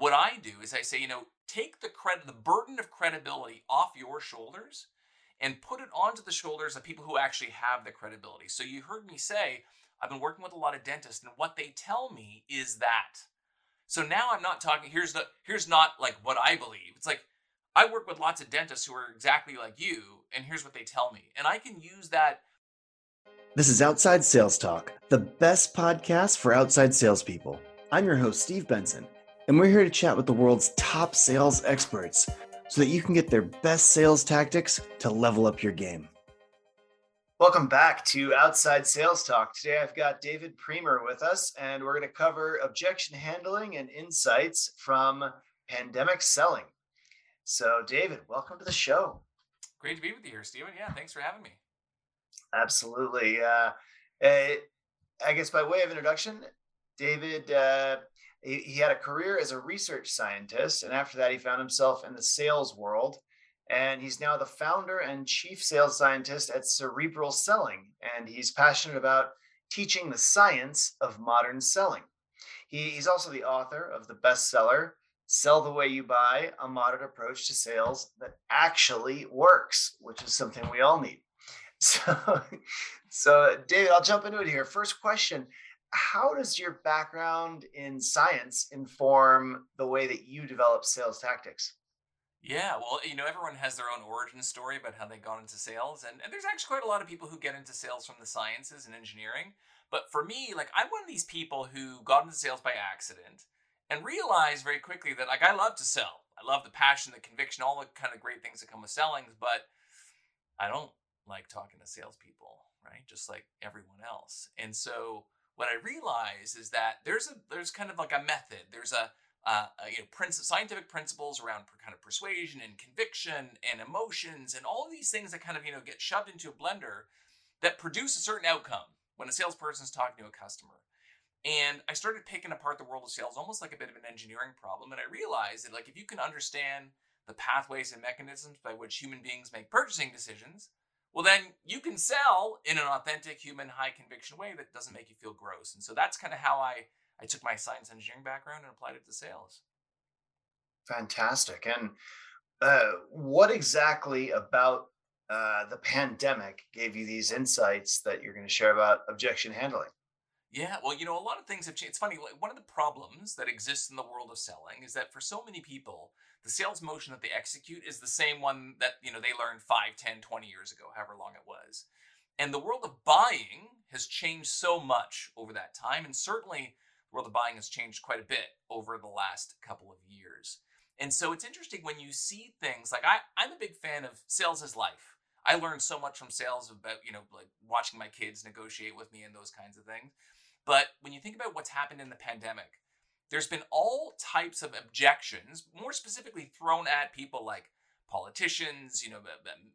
what I do is I say, you know, take the burden of credibility off your shoulders and put it onto the shoulders of people who actually have the credibility. So you heard me say, I've been working with a lot of dentists, and what they tell me is that. So now I'm not talking, here's not like what I believe. It's like, I work with lots of dentists who are exactly like you, and here's what they tell me. And I can use that. This is Outside Sales Talk, the best podcast for outside salespeople. I'm your host, Steve Benson, and we're here to chat with the world's top sales experts so that you can get their best sales tactics to level up your game. Welcome back to Outside Sales Talk. Today, I've got David Premer with us, and we're going to cover objection handling and insights from pandemic selling. So, David, welcome to the show. Great to be with you here, Steven. Yeah, thanks for having me. Absolutely. I guess by way of introduction, David, he had a career as a research scientist, and after that, he found himself in the sales world, and he's now the founder and chief sales scientist at Cerebral Selling, and he's passionate about teaching the science of modern selling. He's also the author of the bestseller, Sell the Way You Buy, a modern approach to sales that actually works, which is something we all need. So David, I'll jump into it here. First question, how does your background in science inform the way that you develop sales tactics? Yeah, well, you know, everyone has their own origin story about how they got into sales. And there's actually quite a lot of people who get into sales from the sciences and engineering. But for me, like, I'm one of these people who got into sales by accident. And realized very quickly that, like, I love to sell. I love the passion, the conviction, all the kind of great things that come with selling, but I don't like talking to salespeople, right? Just like everyone else. And so what I realized is that there's kind of like a method. There's a scientific principles around kind of persuasion and conviction and emotions and all these things that kind of, you know, get shoved into a blender that produce a certain outcome when a salesperson is talking to a customer. And I started picking apart the world of sales almost like a bit of an engineering problem. And I realized that, like, if you can understand the pathways and mechanisms by which human beings make purchasing decisions, well, then you can sell in an authentic, human, high conviction way that doesn't make you feel gross. And so that's kind of how I took my science engineering background and applied it to sales. Fantastic. And what exactly about the pandemic gave you these insights that you're going to share about objection handling? Yeah, well, you know, a lot of things have changed. It's funny, one of the problems that exists in the world of selling is that for so many people, the sales motion that they execute is the same one that, you know, they learned 5, 10, 20 years ago, however long it was. And the world of buying has changed so much over that time. And certainly the world of buying has changed quite a bit over the last couple of years. And so it's interesting when you see things like I'm a big fan of Sales is Life. I learned so much from sales about, you know, like watching my kids negotiate with me and those kinds of things. But when you think about what's happened in the pandemic, there's been all types of objections, more specifically thrown at people like politicians, you know,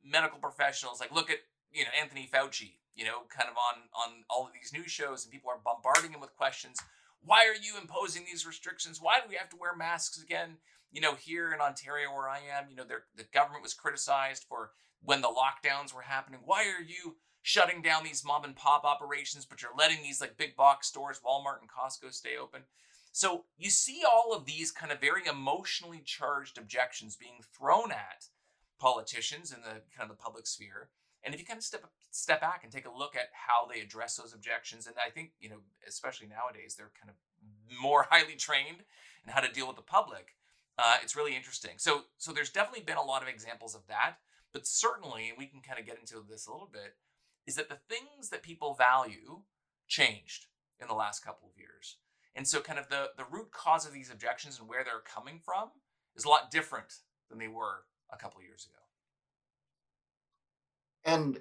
medical professionals, like look at, you know, Anthony Fauci, you know, kind of on all of these news shows, and people are bombarding him with questions. Why are you imposing these restrictions? Why do we have to wear masks again? You know, here in Ontario where I am, you know, the government was criticized for when the lockdowns were happening. Why are you shutting down these mom and pop operations, but you're letting these like big box stores, Walmart and Costco, stay open? So you see all of these kind of very emotionally charged objections being thrown at politicians in the kind of the public sphere. And if you kind of step back and take a look at how they address those objections, and I think, you know, especially nowadays, they're kind of more highly trained in how to deal with the public. It's really interesting. So there's definitely been a lot of examples of that, but certainly, and we can kind of get into this a little bit, is that the things that people value changed in the last couple of years. And so kind of the root cause of these objections and where they're coming from is a lot different than they were a couple of years ago.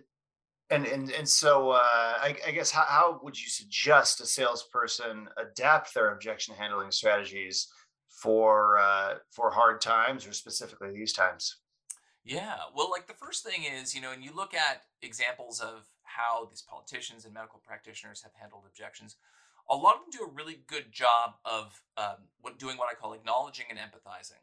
And so I guess how would you suggest a salesperson adapt their objection handling strategies for hard times, or specifically these times? Yeah, well, like the first thing is, you know, and you look at examples of how these politicians and medical practitioners have handled objections, a lot of them do a really good job of doing what I call acknowledging and empathizing.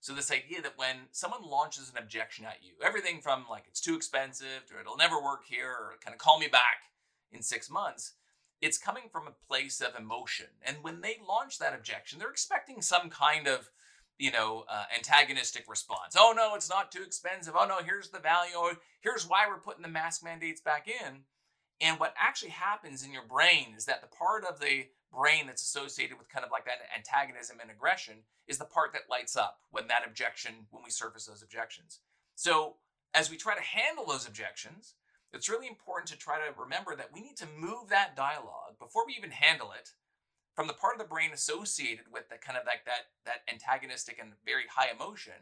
So this idea that when someone launches an objection at you, everything from like it's too expensive to it'll never work here or kind of call me back in 6 months, it's coming from a place of emotion. And when they launch that objection, they're expecting some kind of you know, antagonistic response. Oh no, it's not too expensive. Oh no, here's the value. Oh, here's why we're putting the mask mandates back in. And what actually happens in your brain is that the part of the brain that's associated with kind of like that antagonism and aggression is the part that lights up when that objection, when we surface those objections. So as we try to handle those objections, it's really important to try to remember that we need to move that dialogue before we even handle it from the part of the brain associated with the kind of like that antagonistic and very high emotion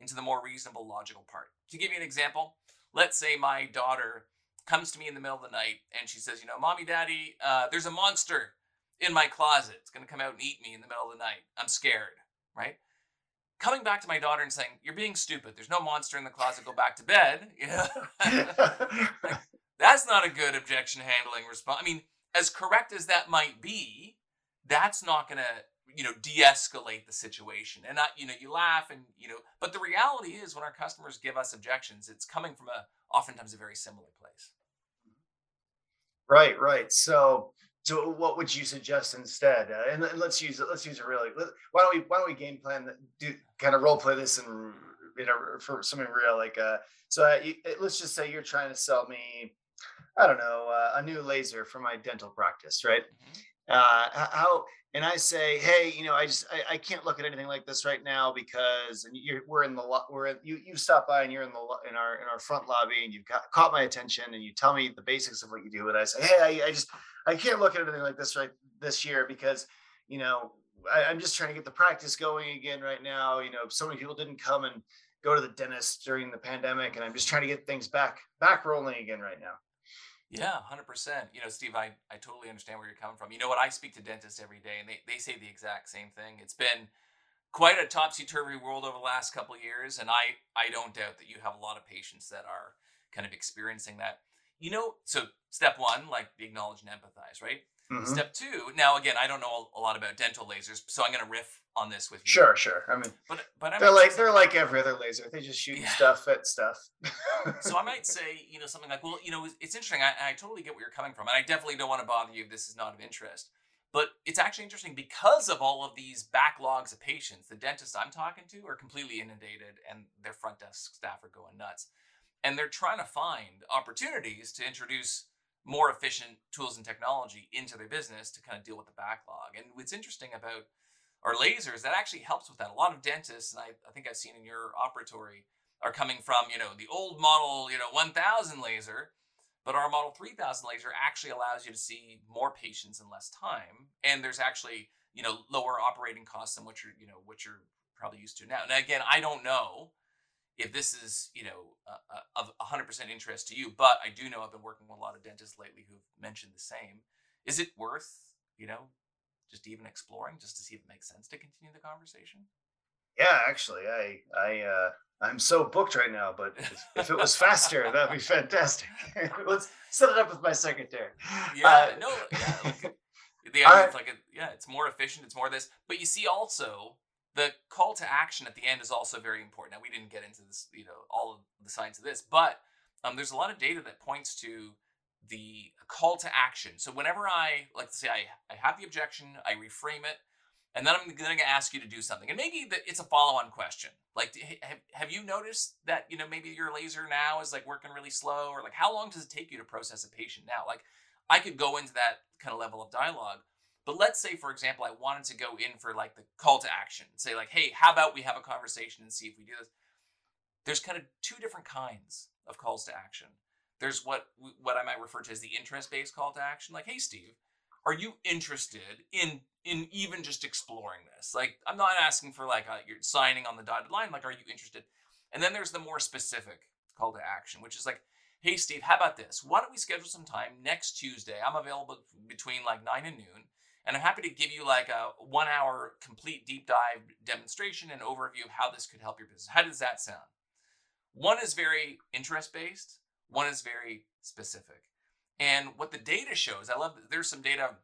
into the more reasonable, logical part. To give you an example, let's say my daughter comes to me in the middle of the night and she says, you know, Mommy, Daddy, there's a monster in my closet. It's going to come out and eat me in the middle of the night. I'm scared, right? Coming back to my daughter and saying, you're being stupid. There's no monster in the closet. Go back to bed. You know? Like, that's not a good objection handling response. I mean, as correct as that might be, that's not going to, you know, de-escalate the situation. And, you know, you laugh and, you know, but the reality is when our customers give us objections, it's coming from oftentimes a very similar place. Right, right. So what would you suggest instead? And let's use a really, why don't we game plan, do kind of role play this and, you know, for something real, like, let's just say you're trying to sell me, I don't know, a new laser for my dental practice, right? Mm-hmm. And I say, hey, you know, I can't look at anything like this right now because, and you stop by and you're in our front lobby and you've caught my attention and you tell me the basics of what you do. And I say, hey, I can't look at anything like this right this year because, you know, I'm just trying to get the practice going again right now. You know, so many people didn't come and go to the dentist during the pandemic and I'm just trying to get things back rolling again right now. Yeah, 100%. You know, Steve, I totally understand where you're coming from. You know what? I speak to dentists every day and they say the exact same thing. It's been quite a topsy-turvy world over the last couple of years. And I don't doubt that you have a lot of patients that are kind of experiencing that. You know, so step one, like acknowledge and empathize, right? Mm-hmm. Step two, now again, I don't know a lot about dental lasers, so I'm going to riff on this with you. Sure. I mean, but they're like every other laser. They just shoot stuff at stuff. So I might say, you know, something like, well, you know, it's interesting. I totally get where you're coming from. And I definitely don't want to bother you if this is not of interest, but it's actually interesting because of all of these backlogs of patients, the dentists I'm talking to are completely inundated and their front desk staff are going nuts and they're trying to find opportunities to introduce more efficient tools and technology into their business to kind of deal with the backlog. And what's interesting about our lasers, that actually helps with that. A lot of dentists, and I think I've seen in your operatory, are coming from, you know, the old model, you know, 1000 laser, but our model 3000 laser actually allows you to see more patients in less time. And there's actually, you know, lower operating costs than what you're probably used to now. And again, I don't know if this is, you know, of 100% interest to you, but I do know I've been working with a lot of dentists lately who've mentioned the same. Is it worth, you know, just even exploring just to see if it makes sense to continue the conversation? Yeah, actually, I'm so booked right now, but if it was faster, that'd be fantastic. Let's set it up with my secretary. Yeah, no, yeah, like, the idea is like, it's more efficient. It's more this, but you see also, the call to action at the end is also very important. Now, we didn't get into this, you know, all of the science of this, but there's a lot of data that points to the call to action. So whenever I have the objection, I reframe it, and then I'm going to ask you to do something. And maybe it's a follow-on question. Like, have you noticed that, you know, maybe your laser now is like working really slow, or like how long does it take you to process a patient now? Like, I could go into that kind of level of dialogue. But let's say, for example, I wanted to go in for like the call to action, say like, hey, how about we have a conversation and see if we do this? There's kind of two different kinds of calls to action. There's what I might refer to as the interest-based call to action. Like, hey, Steve, are you interested in even just exploring this? Like, I'm not asking for like you're signing on the dotted line. Like, are you interested? And then there's the more specific call to action, which is like, hey, Steve, how about this? Why don't we schedule some time next Tuesday? I'm available between like 9 and noon. And I'm happy to give you like a 1-hour complete deep dive demonstration and overview of how this could help your business. How does that sound? One is very interest-based. One is very specific. And what the data shows, I love that there's some data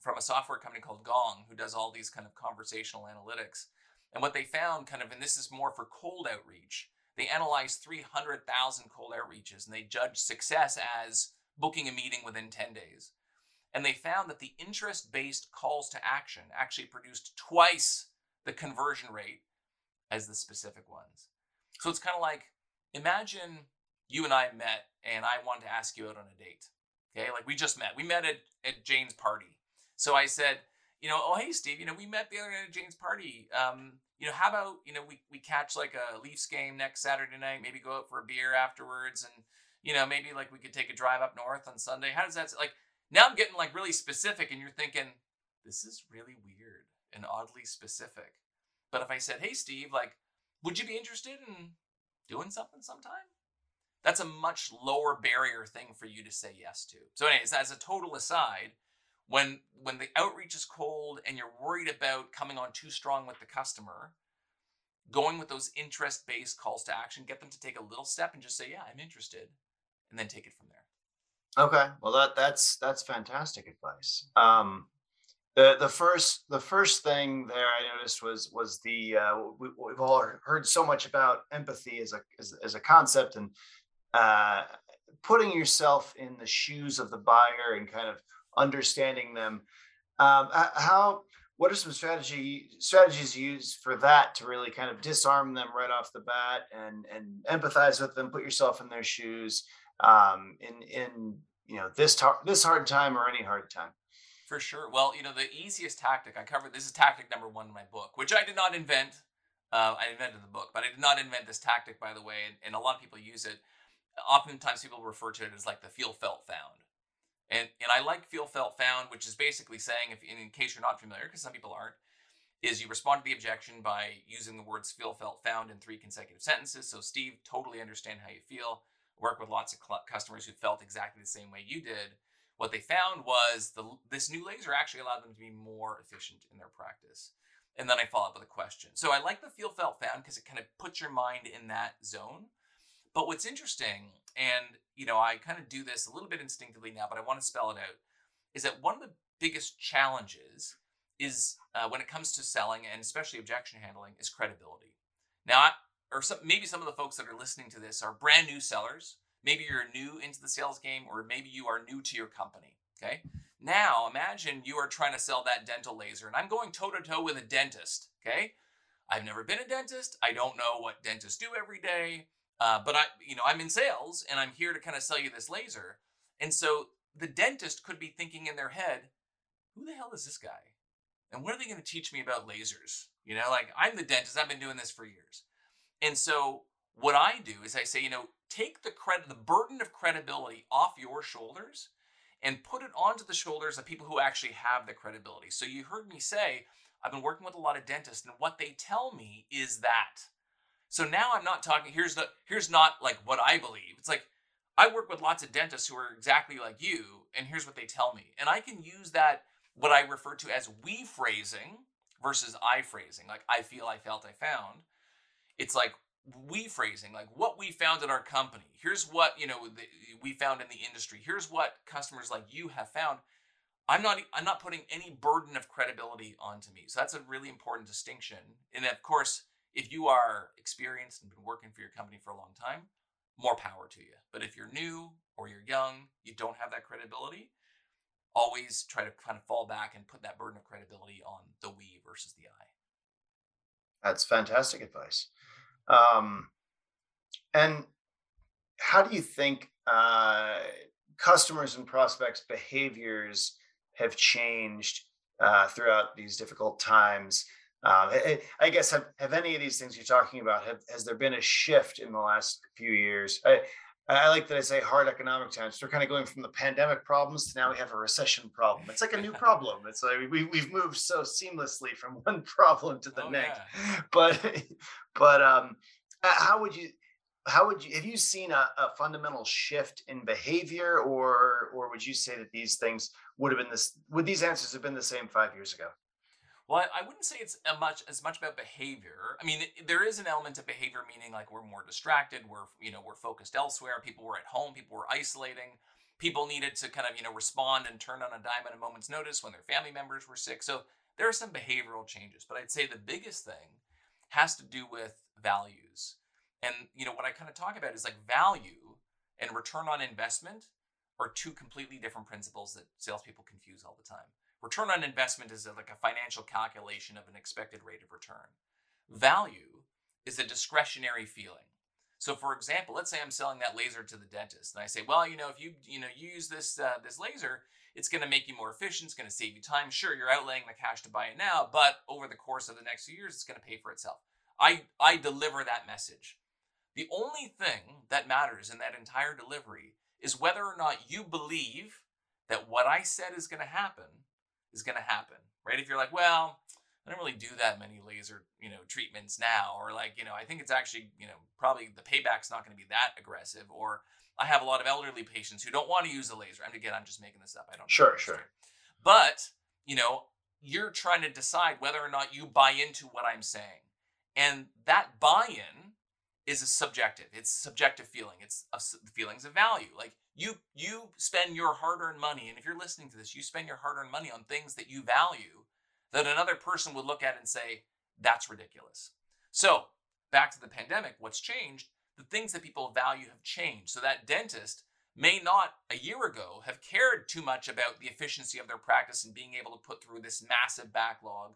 from a software company called Gong who does all these kind of conversational analytics. And what they found kind of, and this is more for cold outreach, they analyzed 300,000 cold outreaches and they judged success as booking a meeting within 10 days. And they found that the interest-based calls to action actually produced twice the conversion rate as the specific ones. So it's kind of like, imagine you and I met and I wanted to ask you out on a date. Okay, like we just met. We met at Jane's party. So I said, you know, oh, hey, Steve, you know, we met the other night at Jane's party. You know, how about, you know, we catch like a Leafs game next Saturday night, maybe go out for a beer afterwards. And, you know, maybe like we could take a drive up north on Sunday. How does that, like, now I'm getting like really specific and you're thinking, this is really weird and oddly specific. But if I said, hey, Steve, like, would you be interested in doing something sometime? That's a much lower barrier thing for you to say yes to. So anyways, as a total aside, when the outreach is cold and you're worried about coming on too strong with the customer, going with those interest-based calls to action, get them to take a little step and just say, yeah, I'm interested, and then take it from there. Okay. Well, that's fantastic advice. The first thing there I noticed was the we've all heard so much about empathy as a concept, and putting yourself in the shoes of the buyer and kind of understanding them. What are some strategies you use for that to really kind of disarm them right off the bat and empathize with them, put yourself in their shoes in you know this hard time or any hard time? For sure. Well, you know, the easiest tactic I covered, this is tactic number one in my book, which I did not invent. I invented the book, but I did not invent this tactic, by the way. And a lot of people use it. Oftentimes people refer to it as like the feel, felt, found. And I like feel, felt, found, which is basically saying, if in case you're not familiar, because some people aren't, is you respond to the objection by using the words feel, felt, found in 3 consecutive sentences. So Steve, totally understand how you feel. Work with lots of customers who felt exactly the same way you did. What they found was this new laser actually allowed them to be more efficient in their practice. And then I follow up with a question. So I like the feel, felt, found because it kind of puts your mind in that zone. But what's interesting, and you know, I kind of do this a little bit instinctively now, but I want to spell it out, is that one of the biggest challenges is when it comes to selling and especially objection handling is credibility. Now, maybe some of the folks that are listening to this are brand new sellers. Maybe you're new into the sales game, or maybe you are new to your company, okay? Now, imagine you are trying to sell that dental laser, and I'm going toe-to-toe with a dentist, okay? I've never been a dentist. I don't know what dentists do every day, but I'm in sales, and I'm here to kind of sell you this laser. And so the dentist could be thinking in their head, who the hell is this guy? And what are they going to teach me about lasers? You know, like, I'm the dentist. I've been doing this for years. And so what I do is I say, you know, take the burden of credibility off your shoulders and put it onto the shoulders of people who actually have the credibility. So you heard me say, I've been working with a lot of dentists and what they tell me is that. So now I'm not talking, here's not like what I believe. It's like, I work with lots of dentists who are exactly like you and here's what they tell me. And I can use that, what I refer to as we phrasing versus I phrasing. Like I feel, I felt, I found. It's like, we phrasing, like what we found at our company. Here's what, you know, we found in the industry. Here's what customers like you have found. I'm not putting any burden of credibility onto me. So that's a really important distinction. And of course, if you are experienced and been working for your company for a long time, more power to you. But if you're new or you're young, you don't have that credibility, always try to kind of fall back and put that burden of credibility on the we versus the I. That's fantastic advice. And how do you think customers and prospects' behaviors have changed throughout these difficult times? I guess have any of these things you're talking about, has there been a shift in the last few years? I like that I say hard economic times. We're kind of going from the pandemic problems to now we have a recession problem. It's like a new problem. It's like we've moved so seamlessly from one problem to the next. Yeah. But have you seen a fundamental shift in behavior, or would you say that these things would these answers have been the same 5 years ago? Well, I wouldn't say it's as much about behavior. I mean, there is an element of behavior, meaning like we're more distracted, we're focused elsewhere. People were at home, people were isolating, people needed to kind of, you know, respond and turn on a dime at a moment's notice when their family members were sick. So there are some behavioral changes, but I'd say the biggest thing has to do with values. And, you know, what I kind of talk about is like value and return on investment are two completely different principles that salespeople confuse all the time. Return on investment is like a financial calculation of an expected rate of return. Value is a discretionary feeling. So for example, let's say I'm selling that laser to the dentist and I say, well, you know, if you use this, this laser, it's going to make you more efficient. It's going to save you time. Sure, you're outlaying the cash to buy it now, but over the course of the next few years, it's going to pay for itself. I deliver that message. The only thing that matters in that entire delivery is whether or not you believe that what I said is going to happen is going to happen, right? If you're like, well, I don't really do that many laser, treatments now, or like, I think it's actually, probably the payback's not going to be that aggressive, or I have a lot of elderly patients who don't want to use a laser. And again, I'm just making this up. I don't know. Sure, sure. But, you're trying to decide whether or not you buy into what I'm saying. And that buy-in is a subjective. It's a subjective feeling. It's feelings of value. Like you spend your hard-earned money. And if you're listening to this, you spend your hard-earned money on things that you value that another person would look at and say, that's ridiculous. So back to the pandemic, what's changed? The things that people value have changed. So that dentist may not a year ago have cared too much about the efficiency of their practice and being able to put through this massive backlog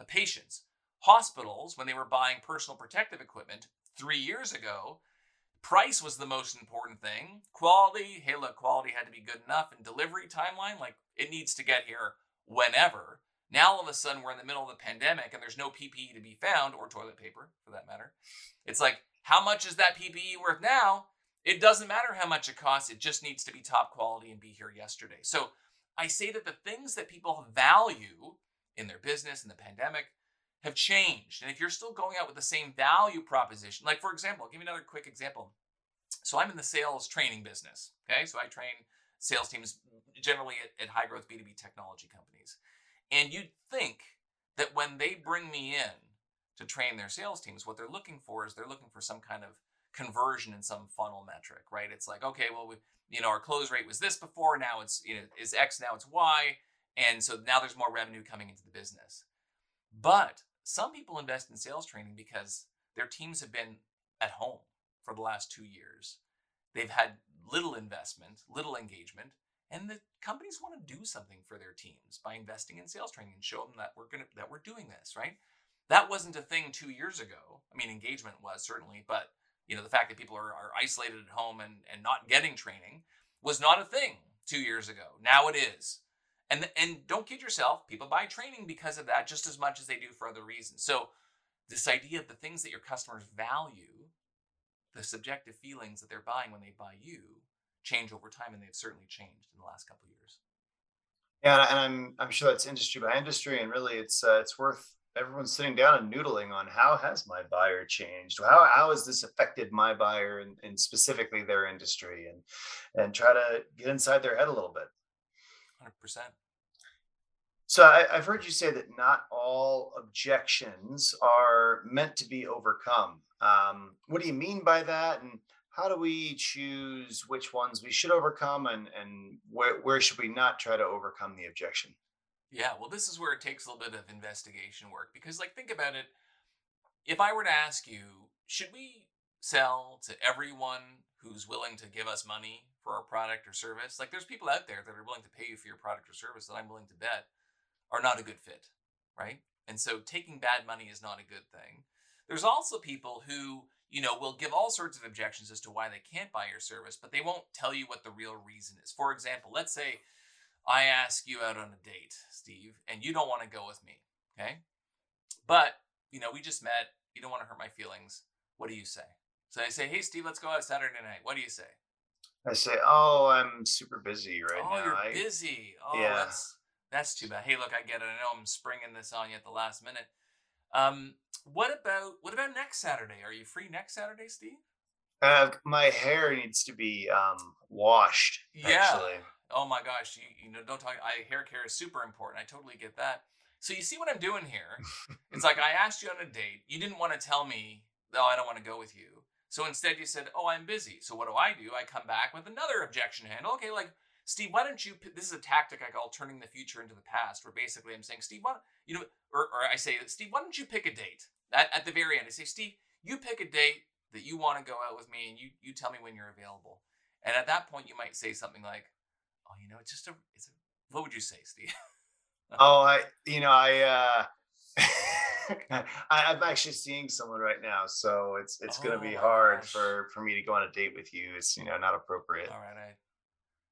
of patients. Hospitals, when they were buying personal protective equipment 3 years ago, price was the most important thing. Quality, hey look, quality had to be good enough, and delivery timeline, like it needs to get here whenever. Now all of a sudden we're in the middle of the pandemic and there's no PPE to be found, or toilet paper for that matter. It's like, how much is that PPE worth now? It doesn't matter how much it costs. It just needs to be top quality and be here yesterday. So I say that the things that people value in their business in the pandemic have changed. And if you're still going out with the same value proposition, like for example, I'll give you another quick example. So I'm in the sales training business. Okay. So I train sales teams generally at high growth B2B technology companies. And you'd think that when they bring me in to train their sales teams, what they're looking for is they're looking for some kind of conversion in some funnel metric, right? It's like, okay, well, we, our close rate was this before, now it's, is X, now it's Y. And so now there's more revenue coming into the business. But some people invest in sales training because their teams have been at home for the last 2 years. They've had little investment, little engagement. And the companies want to do something for their teams by investing in sales training and show them that we're doing this, right? That wasn't a thing 2 years ago. I mean, engagement was certainly, but the fact that people are isolated at home and not getting training was not a thing 2 years ago. Now it is. And don't kid yourself, people buy training because of that just as much as they do for other reasons. So this idea of the things that your customers value, the subjective feelings that they're buying when they buy you, change over time, and they've certainly changed in the last couple of years. Yeah, and I'm sure that's industry by industry, and really it's worth everyone sitting down and noodling on how has my buyer changed? How has this affected my buyer and specifically their industry, and try to get inside their head a little bit. 100%. So I've heard you say that not all objections are meant to be overcome. What do you mean by that? And how do we choose which ones we should overcome, and where should we not try to overcome the objection? Yeah, well, this is where it takes a little bit of investigation work, because like, think about it. If I were to ask you, should we sell to everyone who's willing to give us money for our product or service? Like, there's people out there that are willing to pay you for your product or service that I'm willing to bet are not a good fit, right? And so taking bad money is not a good thing. There's also people who, will give all sorts of objections as to why they can't buy your service, but they won't tell you what the real reason is. For example, let's say I ask you out on a date, Steve, and you don't want to go with me, okay? But, we just met. You don't want to hurt my feelings. What do you say? So I say, hey, Steve, let's go out Saturday night. What do you say? I say, oh, I'm super busy right now. Oh, you're busy. Oh, yeah. That's too bad. Hey, look, I get it. I know I'm springing this on you at the last minute. What about next Saturday? Are you free next Saturday, Steve? My hair needs to be washed. Yeah. Actually. Oh my gosh. You don't talk. Hair care is super important. I totally get that. So you see what I'm doing here? It's like I asked you on a date. You didn't want to tell me, oh, I don't want to go with you. So instead you said, oh, I'm busy. So what do? I come back with another objection handle. Okay, like, Steve, why don't you, this is a tactic I call turning the future into the past, where basically I'm saying, Steve, I say, Steve, why don't you pick a date? At the very end, I say, Steve, you pick a date that you want to go out with me, and you tell me when you're available. And at that point, you might say something like, oh, what would you say, Steve? Oh, I, I'm actually seeing someone right now, so it's going to be hard for me to go on a date with you. It's, you know, not appropriate. All right,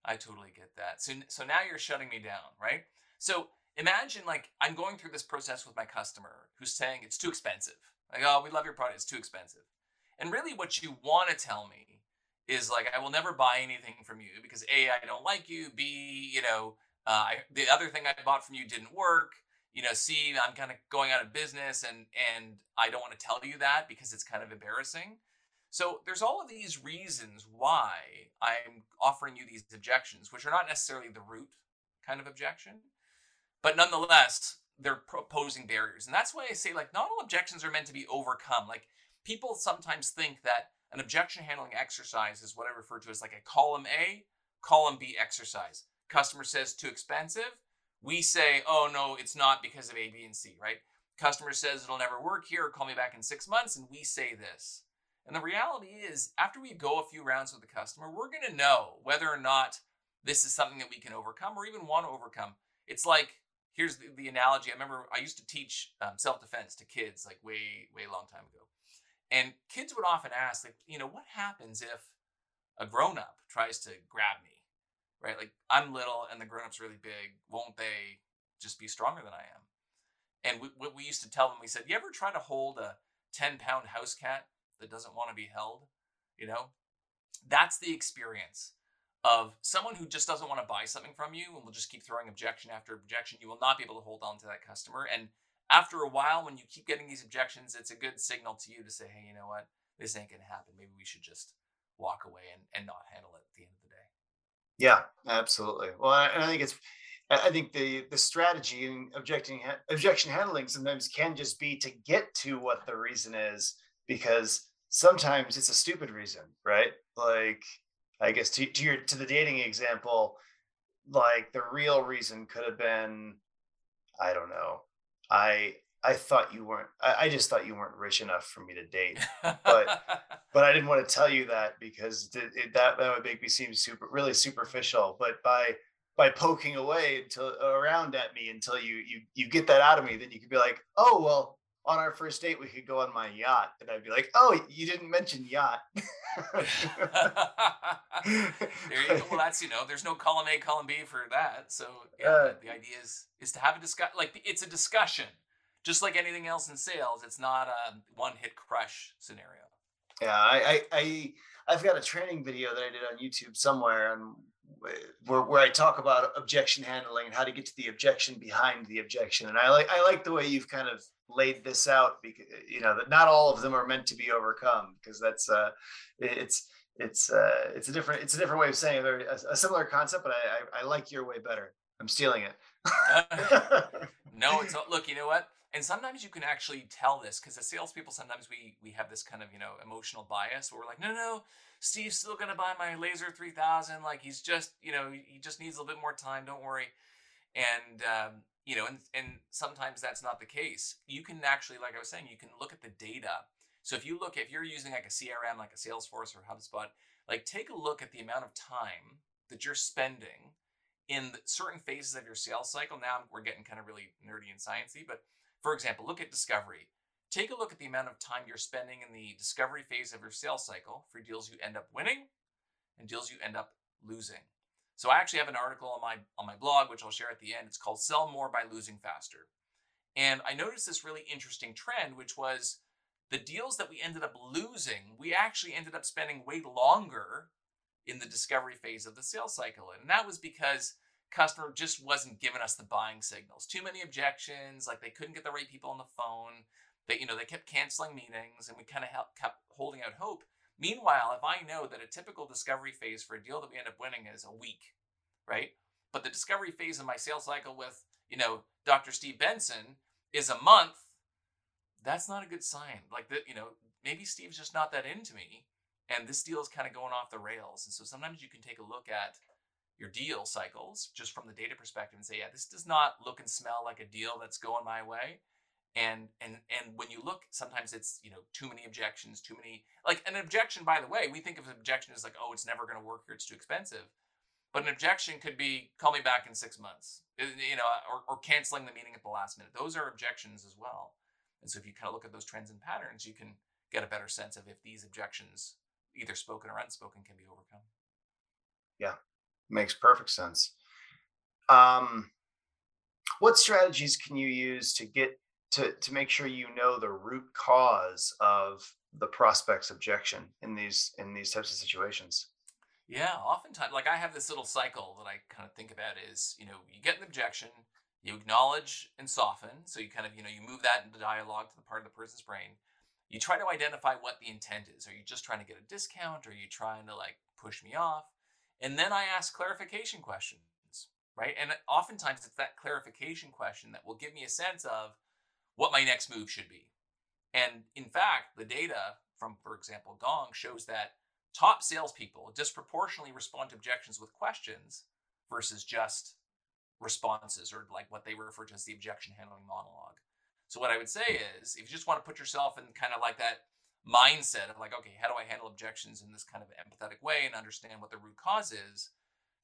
I totally get that. So now you're shutting me down, right? So imagine, like, I'm going through this process with my customer who's saying it's too expensive. Like, oh, we love your product, it's too expensive. And really what you want to tell me is, like, I will never buy anything from you because A, I don't like you, B, you know, the other thing I bought from you didn't work, you know, C, I'm kind of going out of business and I don't want to tell you that because it's kind of embarrassing. So there's all of these reasons why I'm offering you these objections, which are not necessarily the root kind of objection, but nonetheless, they're posing barriers. And that's why I say, like, not all objections are meant to be overcome. Like, people sometimes think that an objection handling exercise is what I refer to as, like, a column A, column B exercise. Customer says too expensive. We say, oh no, it's not because of A, B, and C, right? Customer says it'll never work here, call me back in 6 months, and we say this. And the reality is, after we go a few rounds with the customer, we're gonna know whether or not this is something that we can overcome or even want to overcome. It's like, here's the analogy. I remember I used to teach self-defense to kids, like, way long time ago. And kids would often ask, like, you know, what happens if a grown-up tries to grab me, right? Like, I'm little and the grown-up's really big. Won't they just be stronger than I am? And what we used to tell them, we said, you ever try to hold a 10-pound house cat that doesn't want to be held? You know, that's the experience of someone who just doesn't want to buy something from you and will just keep throwing objection after objection. You will not be able to hold on to that customer. And after a while, when you keep getting these objections, it's a good signal to you to say, hey, you know what? This ain't going to happen. Maybe we should just walk away and not handle it at the end of the day. Yeah, absolutely. Well, I think the strategy in objection handling sometimes can just be to get to what the reason is, because sometimes it's a stupid reason, right? Like, I guess to the dating example, like, the real reason could have been, I don't know, I just thought you weren't rich enough for me to date, but I didn't want to tell you that because that would make me seem really superficial. But by poking away around at me until you get that out of me, then you could be like, oh, well, on our first date, we could go on my yacht. And I'd be like, oh, you didn't mention yacht. There you go. Well, that's, you know, there's no column A, column B for that. So yeah, the idea is to have a discussion. Like, it's a discussion, just like anything else in sales. It's not a one-hit crush scenario. Yeah, I've got a training video that I did on YouTube somewhere, and where I talk about objection handling and how to get to the objection behind the objection. And I like the way you've kind of laid this out, because, you know, that not all of them are meant to be overcome, because that's it's a different way of saying it, a similar concept, but I like your way better. I'm stealing it. No, it's not. Look, you know what? And sometimes you can actually tell this, because as salespeople, sometimes we have this kind of, you know, emotional bias where we're like, no, Steve's still going to buy my Laser 3000. Like, he's just, you know, he just needs a little bit more time. Don't worry. And, you know, and sometimes that's not the case. You can actually, like I was saying, you can look at the data. So if you're using like a CRM, like a Salesforce or HubSpot, like, take a look at the amount of time that you're spending in certain phases of your sales cycle. Now we're getting kind of really nerdy and sciencey, but for example, look at discovery. Take a look at the amount of time you're spending in the discovery phase of your sales cycle for deals you end up winning and deals you end up losing. So I actually have an article on my blog, which I'll share at the end. It's called Sell More by Losing Faster. And I noticed this really interesting trend, which was the deals that we ended up losing, we actually ended up spending way longer in the discovery phase of the sales cycle. And that was because customer just wasn't giving us the buying signals. Too many objections, like, they couldn't get the right people on the phone. They, you know, they kept canceling meetings, and we kind of kept holding out hope. Meanwhile, if I know that a typical discovery phase for a deal that we end up winning is a week, right? But the discovery phase of my sales cycle with, you know, Dr. Steve Benson is a month, that's not a good sign. Like, that, you know, maybe Steve's just not that into me, and this deal is kind of going off the rails. And so sometimes you can take a look at your deal cycles just from the data perspective and say, yeah, this does not look and smell like a deal that's going my way. And when you look, sometimes it's, you know, too many objections, too many, like, an objection, by the way, we think of an objection as like, oh, it's never going to work here, it's too expensive. But an objection could be, call me back in 6 months, you know, or canceling the meeting at the last minute. Those are objections as well. And so if you kind of look at those trends and patterns, you can get a better sense of if these objections, either spoken or unspoken, can be overcome. Yeah, makes perfect sense. What strategies can you use to get to make sure you know the root cause of the prospect's objection in these types of situations? Yeah, oftentimes, like I have this little cycle that I kind of think about is, you know, you get an objection, you acknowledge and soften. So you kind of, you know, you move that into dialogue to the part of the person's brain. You try to identify what the intent is. Are you just trying to get a discount? Are you trying to like push me off? And then I ask clarification questions, right? And oftentimes it's that clarification question that will give me a sense of what my next move should be. And in fact, the data from, for example, Gong shows that top salespeople disproportionately respond to objections with questions versus just responses, or like what they refer to as the objection handling monologue. So what I would say is, if you just want to put yourself in kind of like that mindset of like, okay, how do I handle objections in this kind of empathetic way and understand what the root cause is,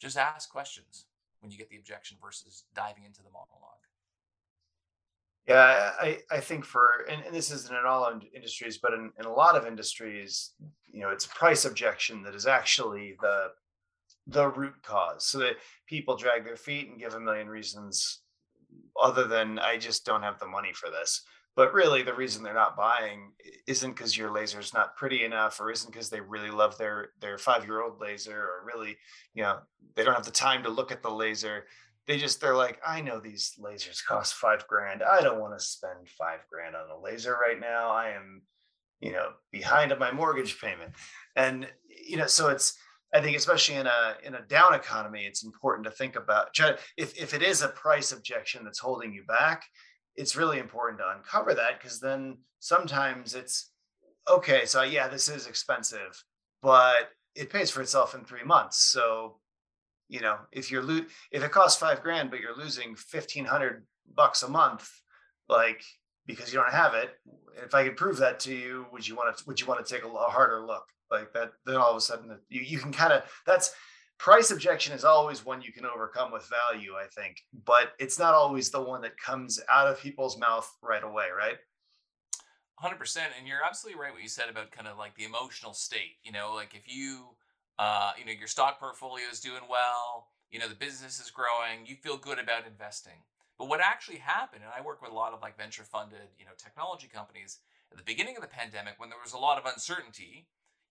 just ask questions when you get the objection versus diving into the monologue. Yeah, I think for, and this isn't in all industries, but in a lot of industries, you know, it's price objection that is actually the root cause. So that people drag their feet and give a million reasons other than I just don't have the money for this. But really the reason they're not buying isn't because your laser is not pretty enough, or isn't because they really love their 5-year-old laser, or really, you know, they don't have the time to look at the laser. They're like, I know these lasers cost $5,000. I don't want to spend $5,000 on a laser right now. I am, you know, behind on my mortgage payment. And, you know, so it's, I think especially in a down economy, it's important to think about, if it is a price objection that's holding you back, it's really important to uncover that, because then sometimes it's, okay, so yeah, this is expensive, but it pays for itself in 3 months. So, you know, if it costs $5,000, but you're losing $1,500 a month, like, because you don't have it, if I could prove that to you, would you want to take a harder look? Like that, then all of a sudden you can kind of, that's, price objection is always one you can overcome with value, I think, but it's not always the one that comes out of people's mouth right away, right? 100%. And you're absolutely right what you said about kind of like the emotional state, you know, like if you, you know, your stock portfolio is doing well, you know, the business is growing, you feel good about investing. But what actually happened, and I work with a lot of like venture funded, you know, technology companies at the beginning of the pandemic, when there was a lot of uncertainty,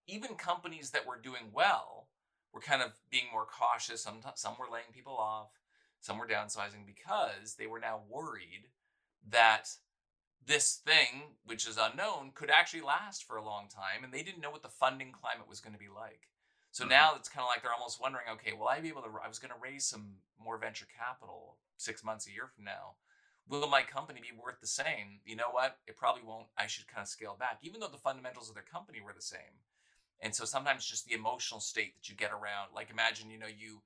even companies that were doing well were kind of being more cautious. Some were laying people off, some were downsizing, because they were now worried that this thing, which is unknown, could actually last for a long time. And they didn't know what the funding climate was going to be like. So now it's kind of like they're almost wondering, okay, will I be able to, I was going to raise some more venture capital 6 months, a year from now. Will my company be worth the same? You know what? It probably won't. I should kind of scale back, even though the fundamentals of their company were the same. And so sometimes just the emotional state that you get around, like imagine, you know, you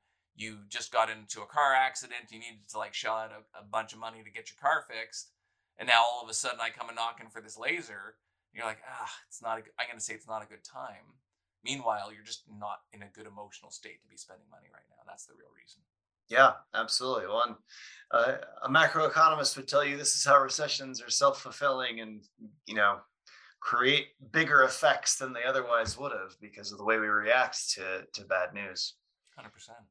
just got into a car accident, you needed to like shell out a bunch of money to get your car fixed. And now all of a sudden I come a knocking for this laser. You're like, I'm going to say it's not a good time. Meanwhile, you're just not in a good emotional state to be spending money right now. That's the real reason. Yeah, absolutely. Well, and, a macroeconomist would tell you this is how recessions are self-fulfilling and, you know, create bigger effects than they otherwise would have because of the way we react to bad news. 100%.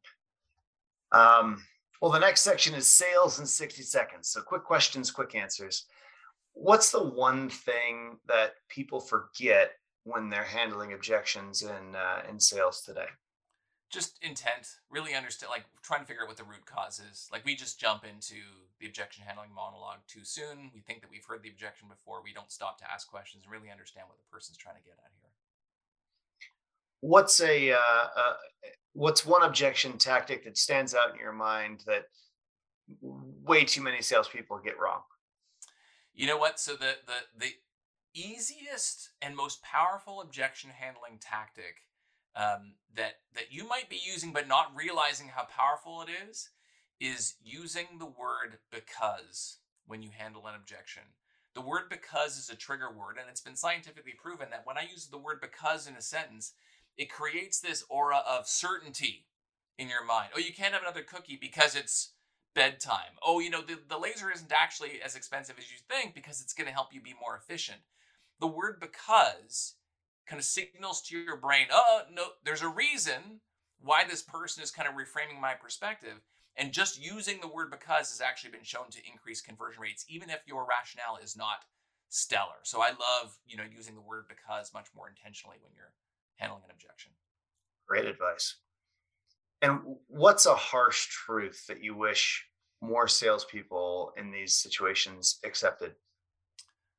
Well, the next section is sales in 60 seconds. So quick questions, quick answers. What's the one thing that people forget when they're handling objections in sales today? Just intent, really understand, like trying to figure out what the root cause is. Like we just jump into the objection handling monologue too soon. We think that we've heard the objection before. We don't stop to ask questions and really understand what the person's trying to get at here. What's one objection tactic that stands out in your mind that way too many salespeople get wrong? You know what? So the easiest and most powerful objection handling tactic that you might be using but not realizing how powerful it is using the word because when you handle an objection. The word because is a trigger word, and it's been scientifically proven that when I use the word because in a sentence, it creates this aura of certainty in your mind. Oh, you can't have another cookie because it's bedtime. Oh, you know, the laser isn't actually as expensive as you think because it's going to help you be more efficient. The word because kind of signals to your brain, oh, no, there's a reason why this person is kind of reframing my perspective. And just using the word because has actually been shown to increase conversion rates, even if your rationale is not stellar. So I love, you know, using the word because much more intentionally when you're handling an objection. Great advice. And what's a harsh truth that you wish more salespeople in these situations accepted?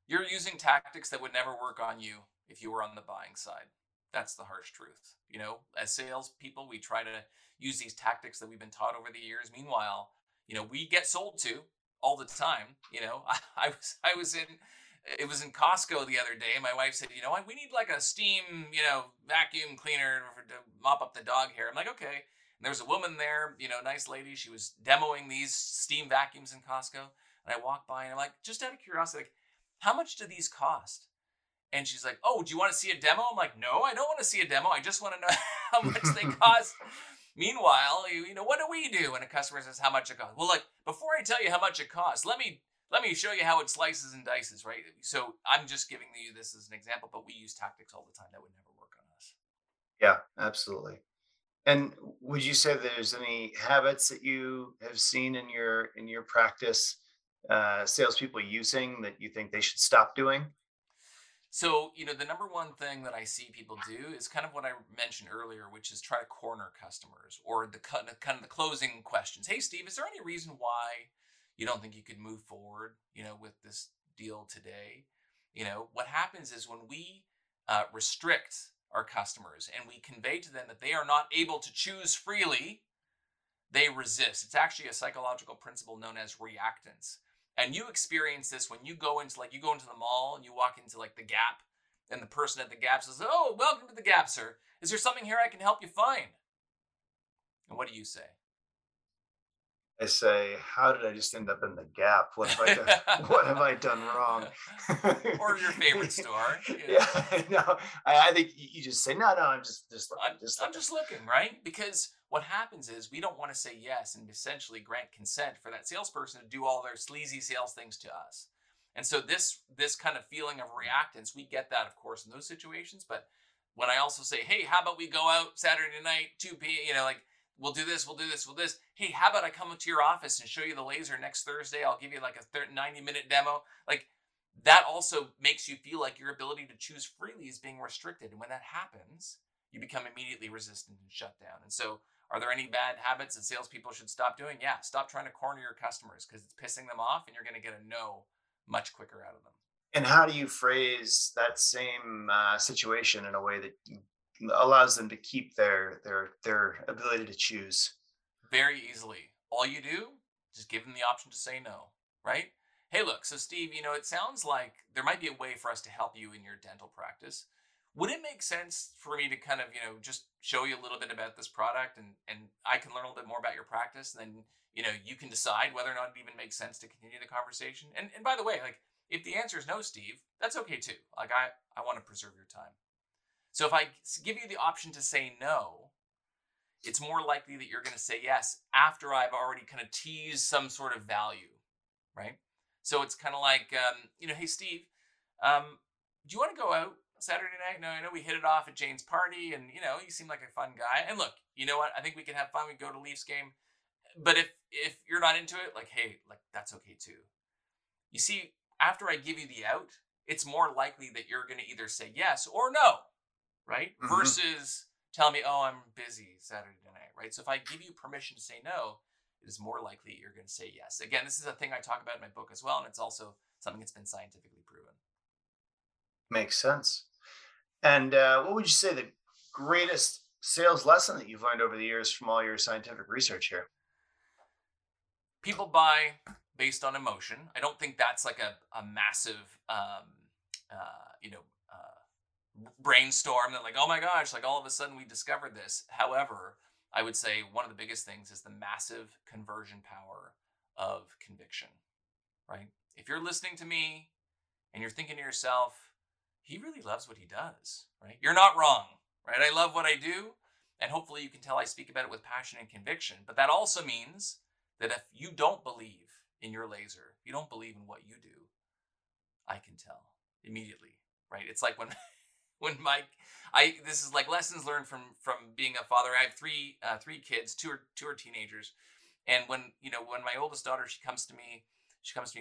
You're using tactics that would never work on you if you were on the buying side. That's the harsh truth. You know, as salespeople, we try to use these tactics that we've been taught over the years. Meanwhile, you know, we get sold to all the time. You know, it was in Costco the other day. My wife said, you know what, we need like a steam, you know, vacuum cleaner to mop up the dog hair. I'm like, okay. And there was a woman there, you know, nice lady. She was demoing these steam vacuums in Costco. And I walked by and I'm like, just out of curiosity, like, how much do these cost? And she's like, oh, do you want to see a demo? I'm like, no, I don't want to see a demo. I just want to know how much they cost. Meanwhile, you know, what do we do when a customer says how much it costs? Well, look, before I tell you how much it costs, let me show you how it slices and dices, right? So I'm just giving you this as an example, but we use tactics all the time that would never work on us. Yeah, absolutely. And would you say there's any habits that you have seen in your practice, salespeople using that you think they should stop doing? So, you know, the number one thing that I see people do is kind of what I mentioned earlier, which is try to corner customers or the kind of the closing questions. Hey, Steve, is there any reason why you don't think you could move forward, you know, with this deal today? You know, what happens is when we restrict our customers and we convey to them that they are not able to choose freely, they resist. It's actually a psychological principle known as reactance. And you experience this when you go into the mall and you walk into like the Gap and the person at the Gap says, oh, welcome to the Gap, sir. Is there something here I can help you find? And what do you say? I say, how did I just end up in the Gap? What have I done, what have I done wrong? Or your favorite store. You know. Yeah, no, I think you just say, no, I'm just looking, right? Because what happens is we don't want to say yes and essentially grant consent for that salesperson to do all their sleazy sales things to us. And so this kind of feeling of reactance, we get that, of course, in those situations. But when I also say, hey, how about we go out Saturday night, 2 p.m., you know, like, We'll do this. Hey, how about I come up to your office and show you the laser next Thursday? I'll give you like a 90-minute demo. Like that also makes you feel like your ability to choose freely is being restricted. And when that happens, you become immediately resistant and shut down. And so are there any bad habits that salespeople should stop doing? Yeah, stop trying to corner your customers because it's pissing them off and you're going to get a no much quicker out of them. And how do you phrase that same situation in a way that allows them to keep their ability to choose? Very easily. All you do, just give them the option to say no, right? Hey, look, so Steve, you know, it sounds like there might be a way for us to help you in your dental practice. Would it make sense for me to kind of, you know, just show you a little bit about this product and I can learn a little bit more about your practice and then, you know, you can decide whether or not it even makes sense to continue the conversation. And by the way, like if the answer is no, Steve, that's okay too. Like I want to preserve your time. So if I give you the option to say no, it's more likely that you're going to say yes after I've already kind of teased some sort of value, right? So it's kind of like, you know, hey, Steve, do you want to go out Saturday night? No, I know we hit it off at Jane's party and, you know, you seem like a fun guy. And look, you know what? I think we can have fun. We go to Leafs game. But if you're not into it, like, hey, like that's okay too. You see, after I give you the out, it's more likely that you're going to either say yes or no. Right? Mm-hmm. Versus tell me, oh, I'm busy Saturday night, right? So if I give you permission to say no, it is more likely you're going to say yes. Again, this is a thing I talk about in my book as well. And it's also something that's been scientifically proven. Makes sense. And what would you say the greatest sales lesson that you've learned over the years from all your scientific research here? People buy based on emotion. I don't think that's like a massive, you know, brainstorm that like, oh my gosh, like all of a sudden we discovered this. However, I would say one of the biggest things is the massive conversion power of conviction, right? If you're listening to me and you're thinking to yourself, he really loves what he does, right? You're not wrong, right? I love what I do. And hopefully you can tell I speak about it with passion and conviction, but that also means that if you don't believe in your laser, if you don't believe in what you do, I can tell immediately, right? It's like when this is like lessons learned from being a father. I have three kids, two are teenagers. And when my oldest daughter, she comes to me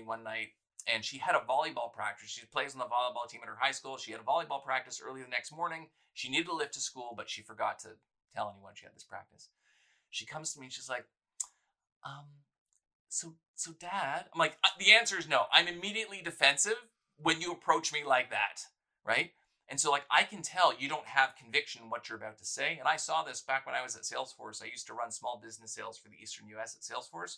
one night, and she had a volleyball practice. She plays on the volleyball team at her high school. She had a volleyball practice early the next morning. She needed to lift to school, but she forgot to tell anyone she had this practice. She comes to me and she's like, so Dad, I'm like, the answer is no. I'm immediately defensive when you approach me like that, right? And so like, I can tell you don't have conviction in what you're about to say. And I saw this back when I was at Salesforce. I used to run small business sales for the Eastern US at Salesforce.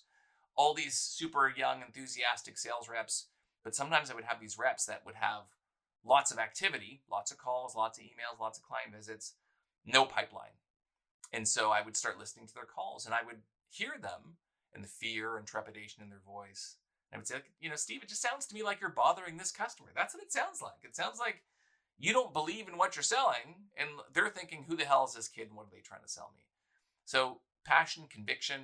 All these super young, enthusiastic sales reps. But sometimes I would have these reps that would have lots of activity, lots of calls, lots of emails, lots of client visits, no pipeline. And so I would start listening to their calls, and I would hear them and the fear and trepidation in their voice. And I would say, Steve, it just sounds to me like you're bothering this customer. That's what it sounds like. It sounds like you don't believe in what you're selling, and they're thinking, who the hell is this kid and what are they trying to sell me? So passion, conviction,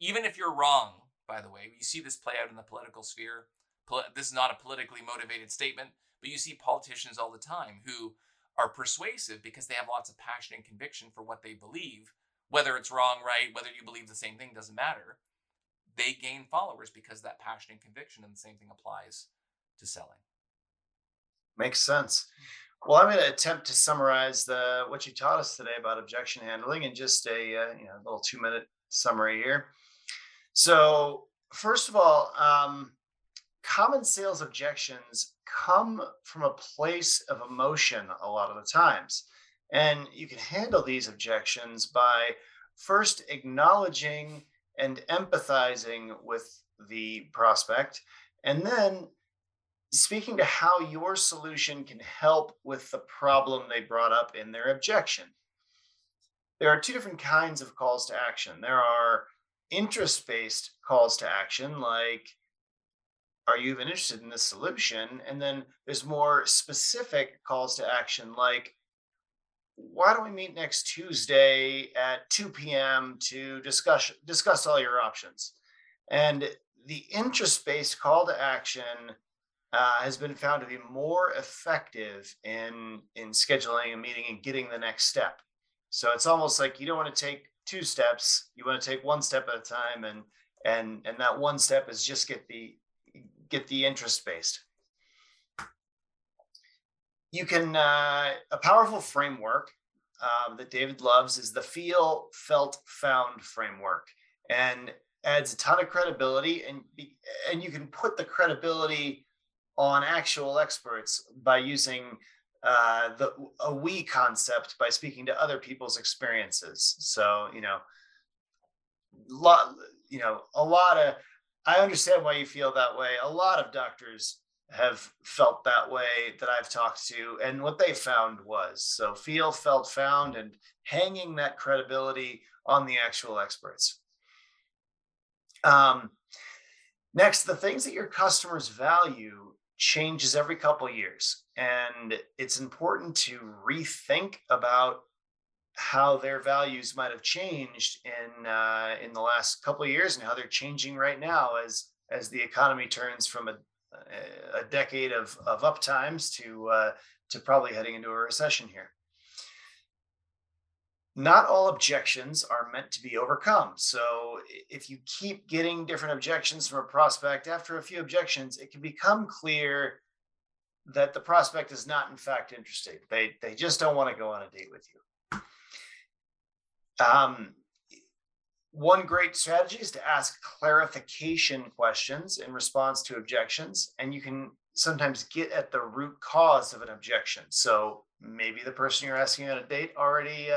even if you're wrong, by the way, you see this play out in the political sphere. This is not a politically motivated statement, but you see politicians all the time who are persuasive because they have lots of passion and conviction for what they believe, whether it's wrong, right, whether you believe the same thing, doesn't matter. They gain followers because of that passion and conviction, and the same thing applies to selling. Makes sense. Well, I'm going to attempt to summarize what you taught us today about objection handling in just a little 2-minute summary here. So first of all, common sales objections come from a place of emotion a lot of the times. And you can handle these objections by first acknowledging and empathizing with the prospect, and then speaking to how your solution can help with the problem they brought up in their objection. There are two different kinds of calls to action. There are interest-based calls to action, like, are you even interested in this solution? And then there's more specific calls to action, like, why don't we meet next Tuesday at 2 p.m. to discuss all your options? And the interest-based call to action has been found to be more effective in scheduling a meeting and getting the next step. So it's almost like you don't want to take two steps. You want to take one step at a time, and that one step is just get the interest-based. You can, a powerful framework that David loves is the feel, felt, found framework, and adds a ton of credibility, and you can put the credibility on actual experts by using a we concept, by speaking to other people's experiences. So, I understand why you feel that way. A lot of doctors have felt that way that I've talked to, and what they found was, so feel, felt, found, and hanging that credibility on the actual experts. Next, the things that your customers value changes every couple years, and it's important to rethink about how their values might have changed in the last couple of years, and how they're changing right now as the economy turns from a decade of up times to probably heading into a recession here. Not all objections are meant to be overcome. So if you keep getting different objections from a prospect, after a few objections, it can become clear that the prospect is not in fact interested. They just don't want to go on a date with you. One great strategy is to ask clarification questions in response to objections, and you can sometimes get at the root cause of an objection. So maybe the person you're asking on a date already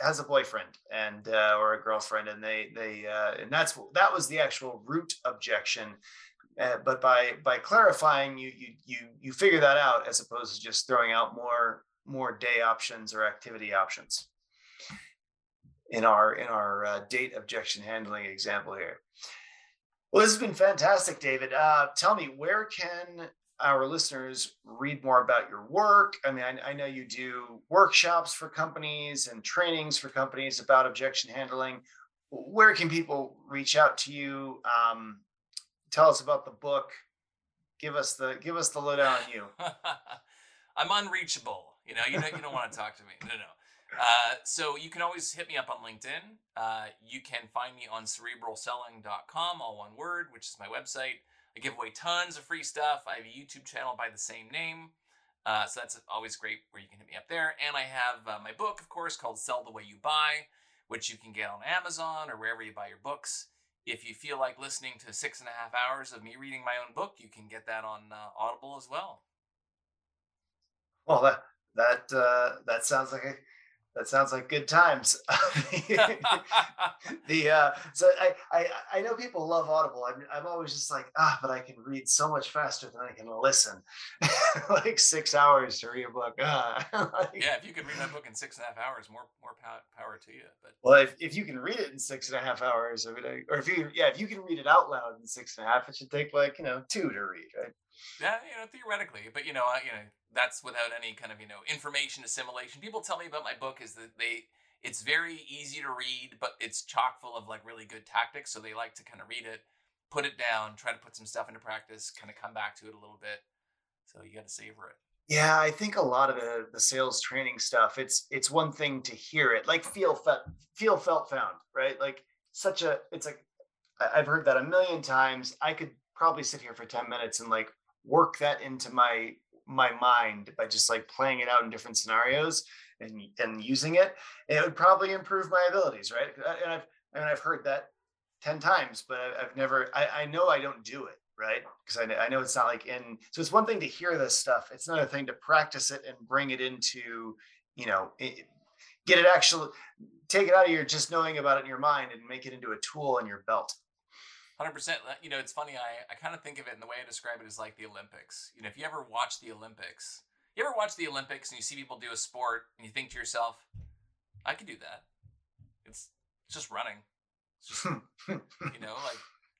has a boyfriend and or a girlfriend, and and that was the actual root objection. But by clarifying, you figure that out, as opposed to just throwing out more day options or activity options. In our date objection handling example here. Well, this has been fantastic, David. Tell me, where can our listeners read more about your work? I mean, I know you do workshops for companies and trainings for companies about objection handling. where can people reach out to you? Tell us about the book. Give us the lowdown on you. I'm unreachable. You don't want to talk to me. No. So you can always hit me up on LinkedIn. You can find me on cerebralselling.com, all one word, which is my website. I give away tons of free stuff. I have a YouTube channel by the same name. So that's always great where you can hit me up there. And I have my book, of course, called Sell the Way You Buy, which you can get on Amazon or wherever you buy your books. If you feel like listening to 6.5 hours of me reading my own book, you can get that on Audible as well. Well, that sounds like good times. So I know people love Audible. I'm always just like, but I can read so much faster than I can listen. Like 6 hours to read a book. Yeah, if you could read my book in 6.5 hours, more power to you. But well, if you can read it in 6.5 hours, if you can read it out loud in 6.5, it should take 2 to read, right? Yeah, theoretically, but that's without any kind of information assimilation. People tell me about my book is that it's very easy to read, but it's chock full of really good tactics. So they like to kind of read it, put it down, try to put some stuff into practice, kind of come back to it a little bit. So you got to savor it. Yeah, I think a lot of the sales training stuff, it's one thing to hear it, like felt found, right? Like I've heard that 1,000,000 times. I could probably sit here for 10 minutes and work that into my mind by just playing it out in different scenarios and using it, and it would probably improve my abilities, right? And I've heard that 10 times, but I know I don't do it, right? Because I know it's not so it's one thing to hear this stuff. It's another thing to practice it and bring it into, get it actually, take it out of your just knowing about it in your mind and make it into a tool in your belt. 100%. It's funny. I kind of think of it in the way I describe it is like the Olympics. If you ever watch the Olympics, and you see people do a sport and you think to yourself, I could do that. It's just running. It's just,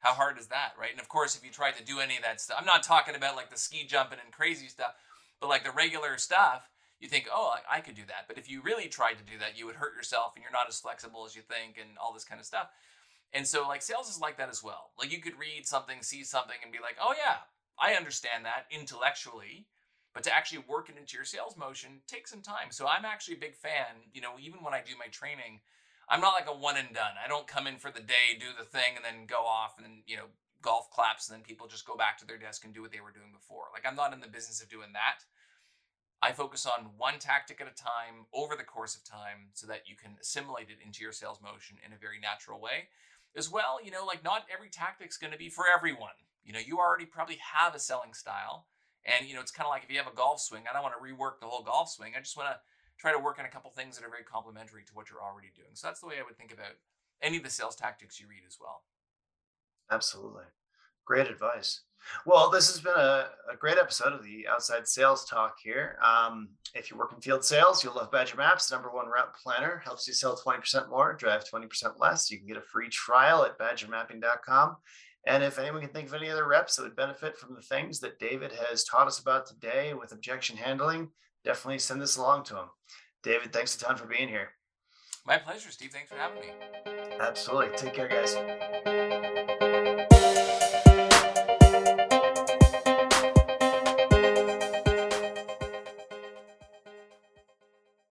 how hard is that? Right. And of course, if you try to do any of that stuff, I'm not talking about the ski jumping and crazy stuff, but the regular stuff, you think, I could do that. But if you really tried to do that, you would hurt yourself and you're not as flexible as you think and all this kind of stuff. And so sales is like that as well. You could read something, see something and be like, oh yeah, I understand that intellectually, but to actually work it into your sales motion takes some time. So I'm actually a big fan, even when I do my training, I'm not a one and done. I don't come in for the day, do the thing and then go off and then, golf claps and then people just go back to their desk and do what they were doing before. I'm not in the business of doing that. I focus on one tactic at a time over the course of time so that you can assimilate it into your sales motion in a very natural way. As well, not every tactic's going to be for everyone. You already probably have a selling style. And, it's kind of like if you have a golf swing, I don't want to rework the whole golf swing. I just want to try to work on a couple things that are very complementary to what you're already doing. So that's the way I would think about any of the sales tactics you read as well. Absolutely. Great advice. Well, this has been a great episode of the Outside Sales Talk here. If you work in field sales, you'll love Badger Maps, #1 route planner, helps you sell 20% more, drive 20% less. You can get a free trial at badgermapping.com. And if anyone can think of any other reps that would benefit from the things that David has taught us about today with objection handling, definitely send this along to them. David, thanks a ton for being here. My pleasure, Steve. Thanks for having me. Absolutely. Take care, guys.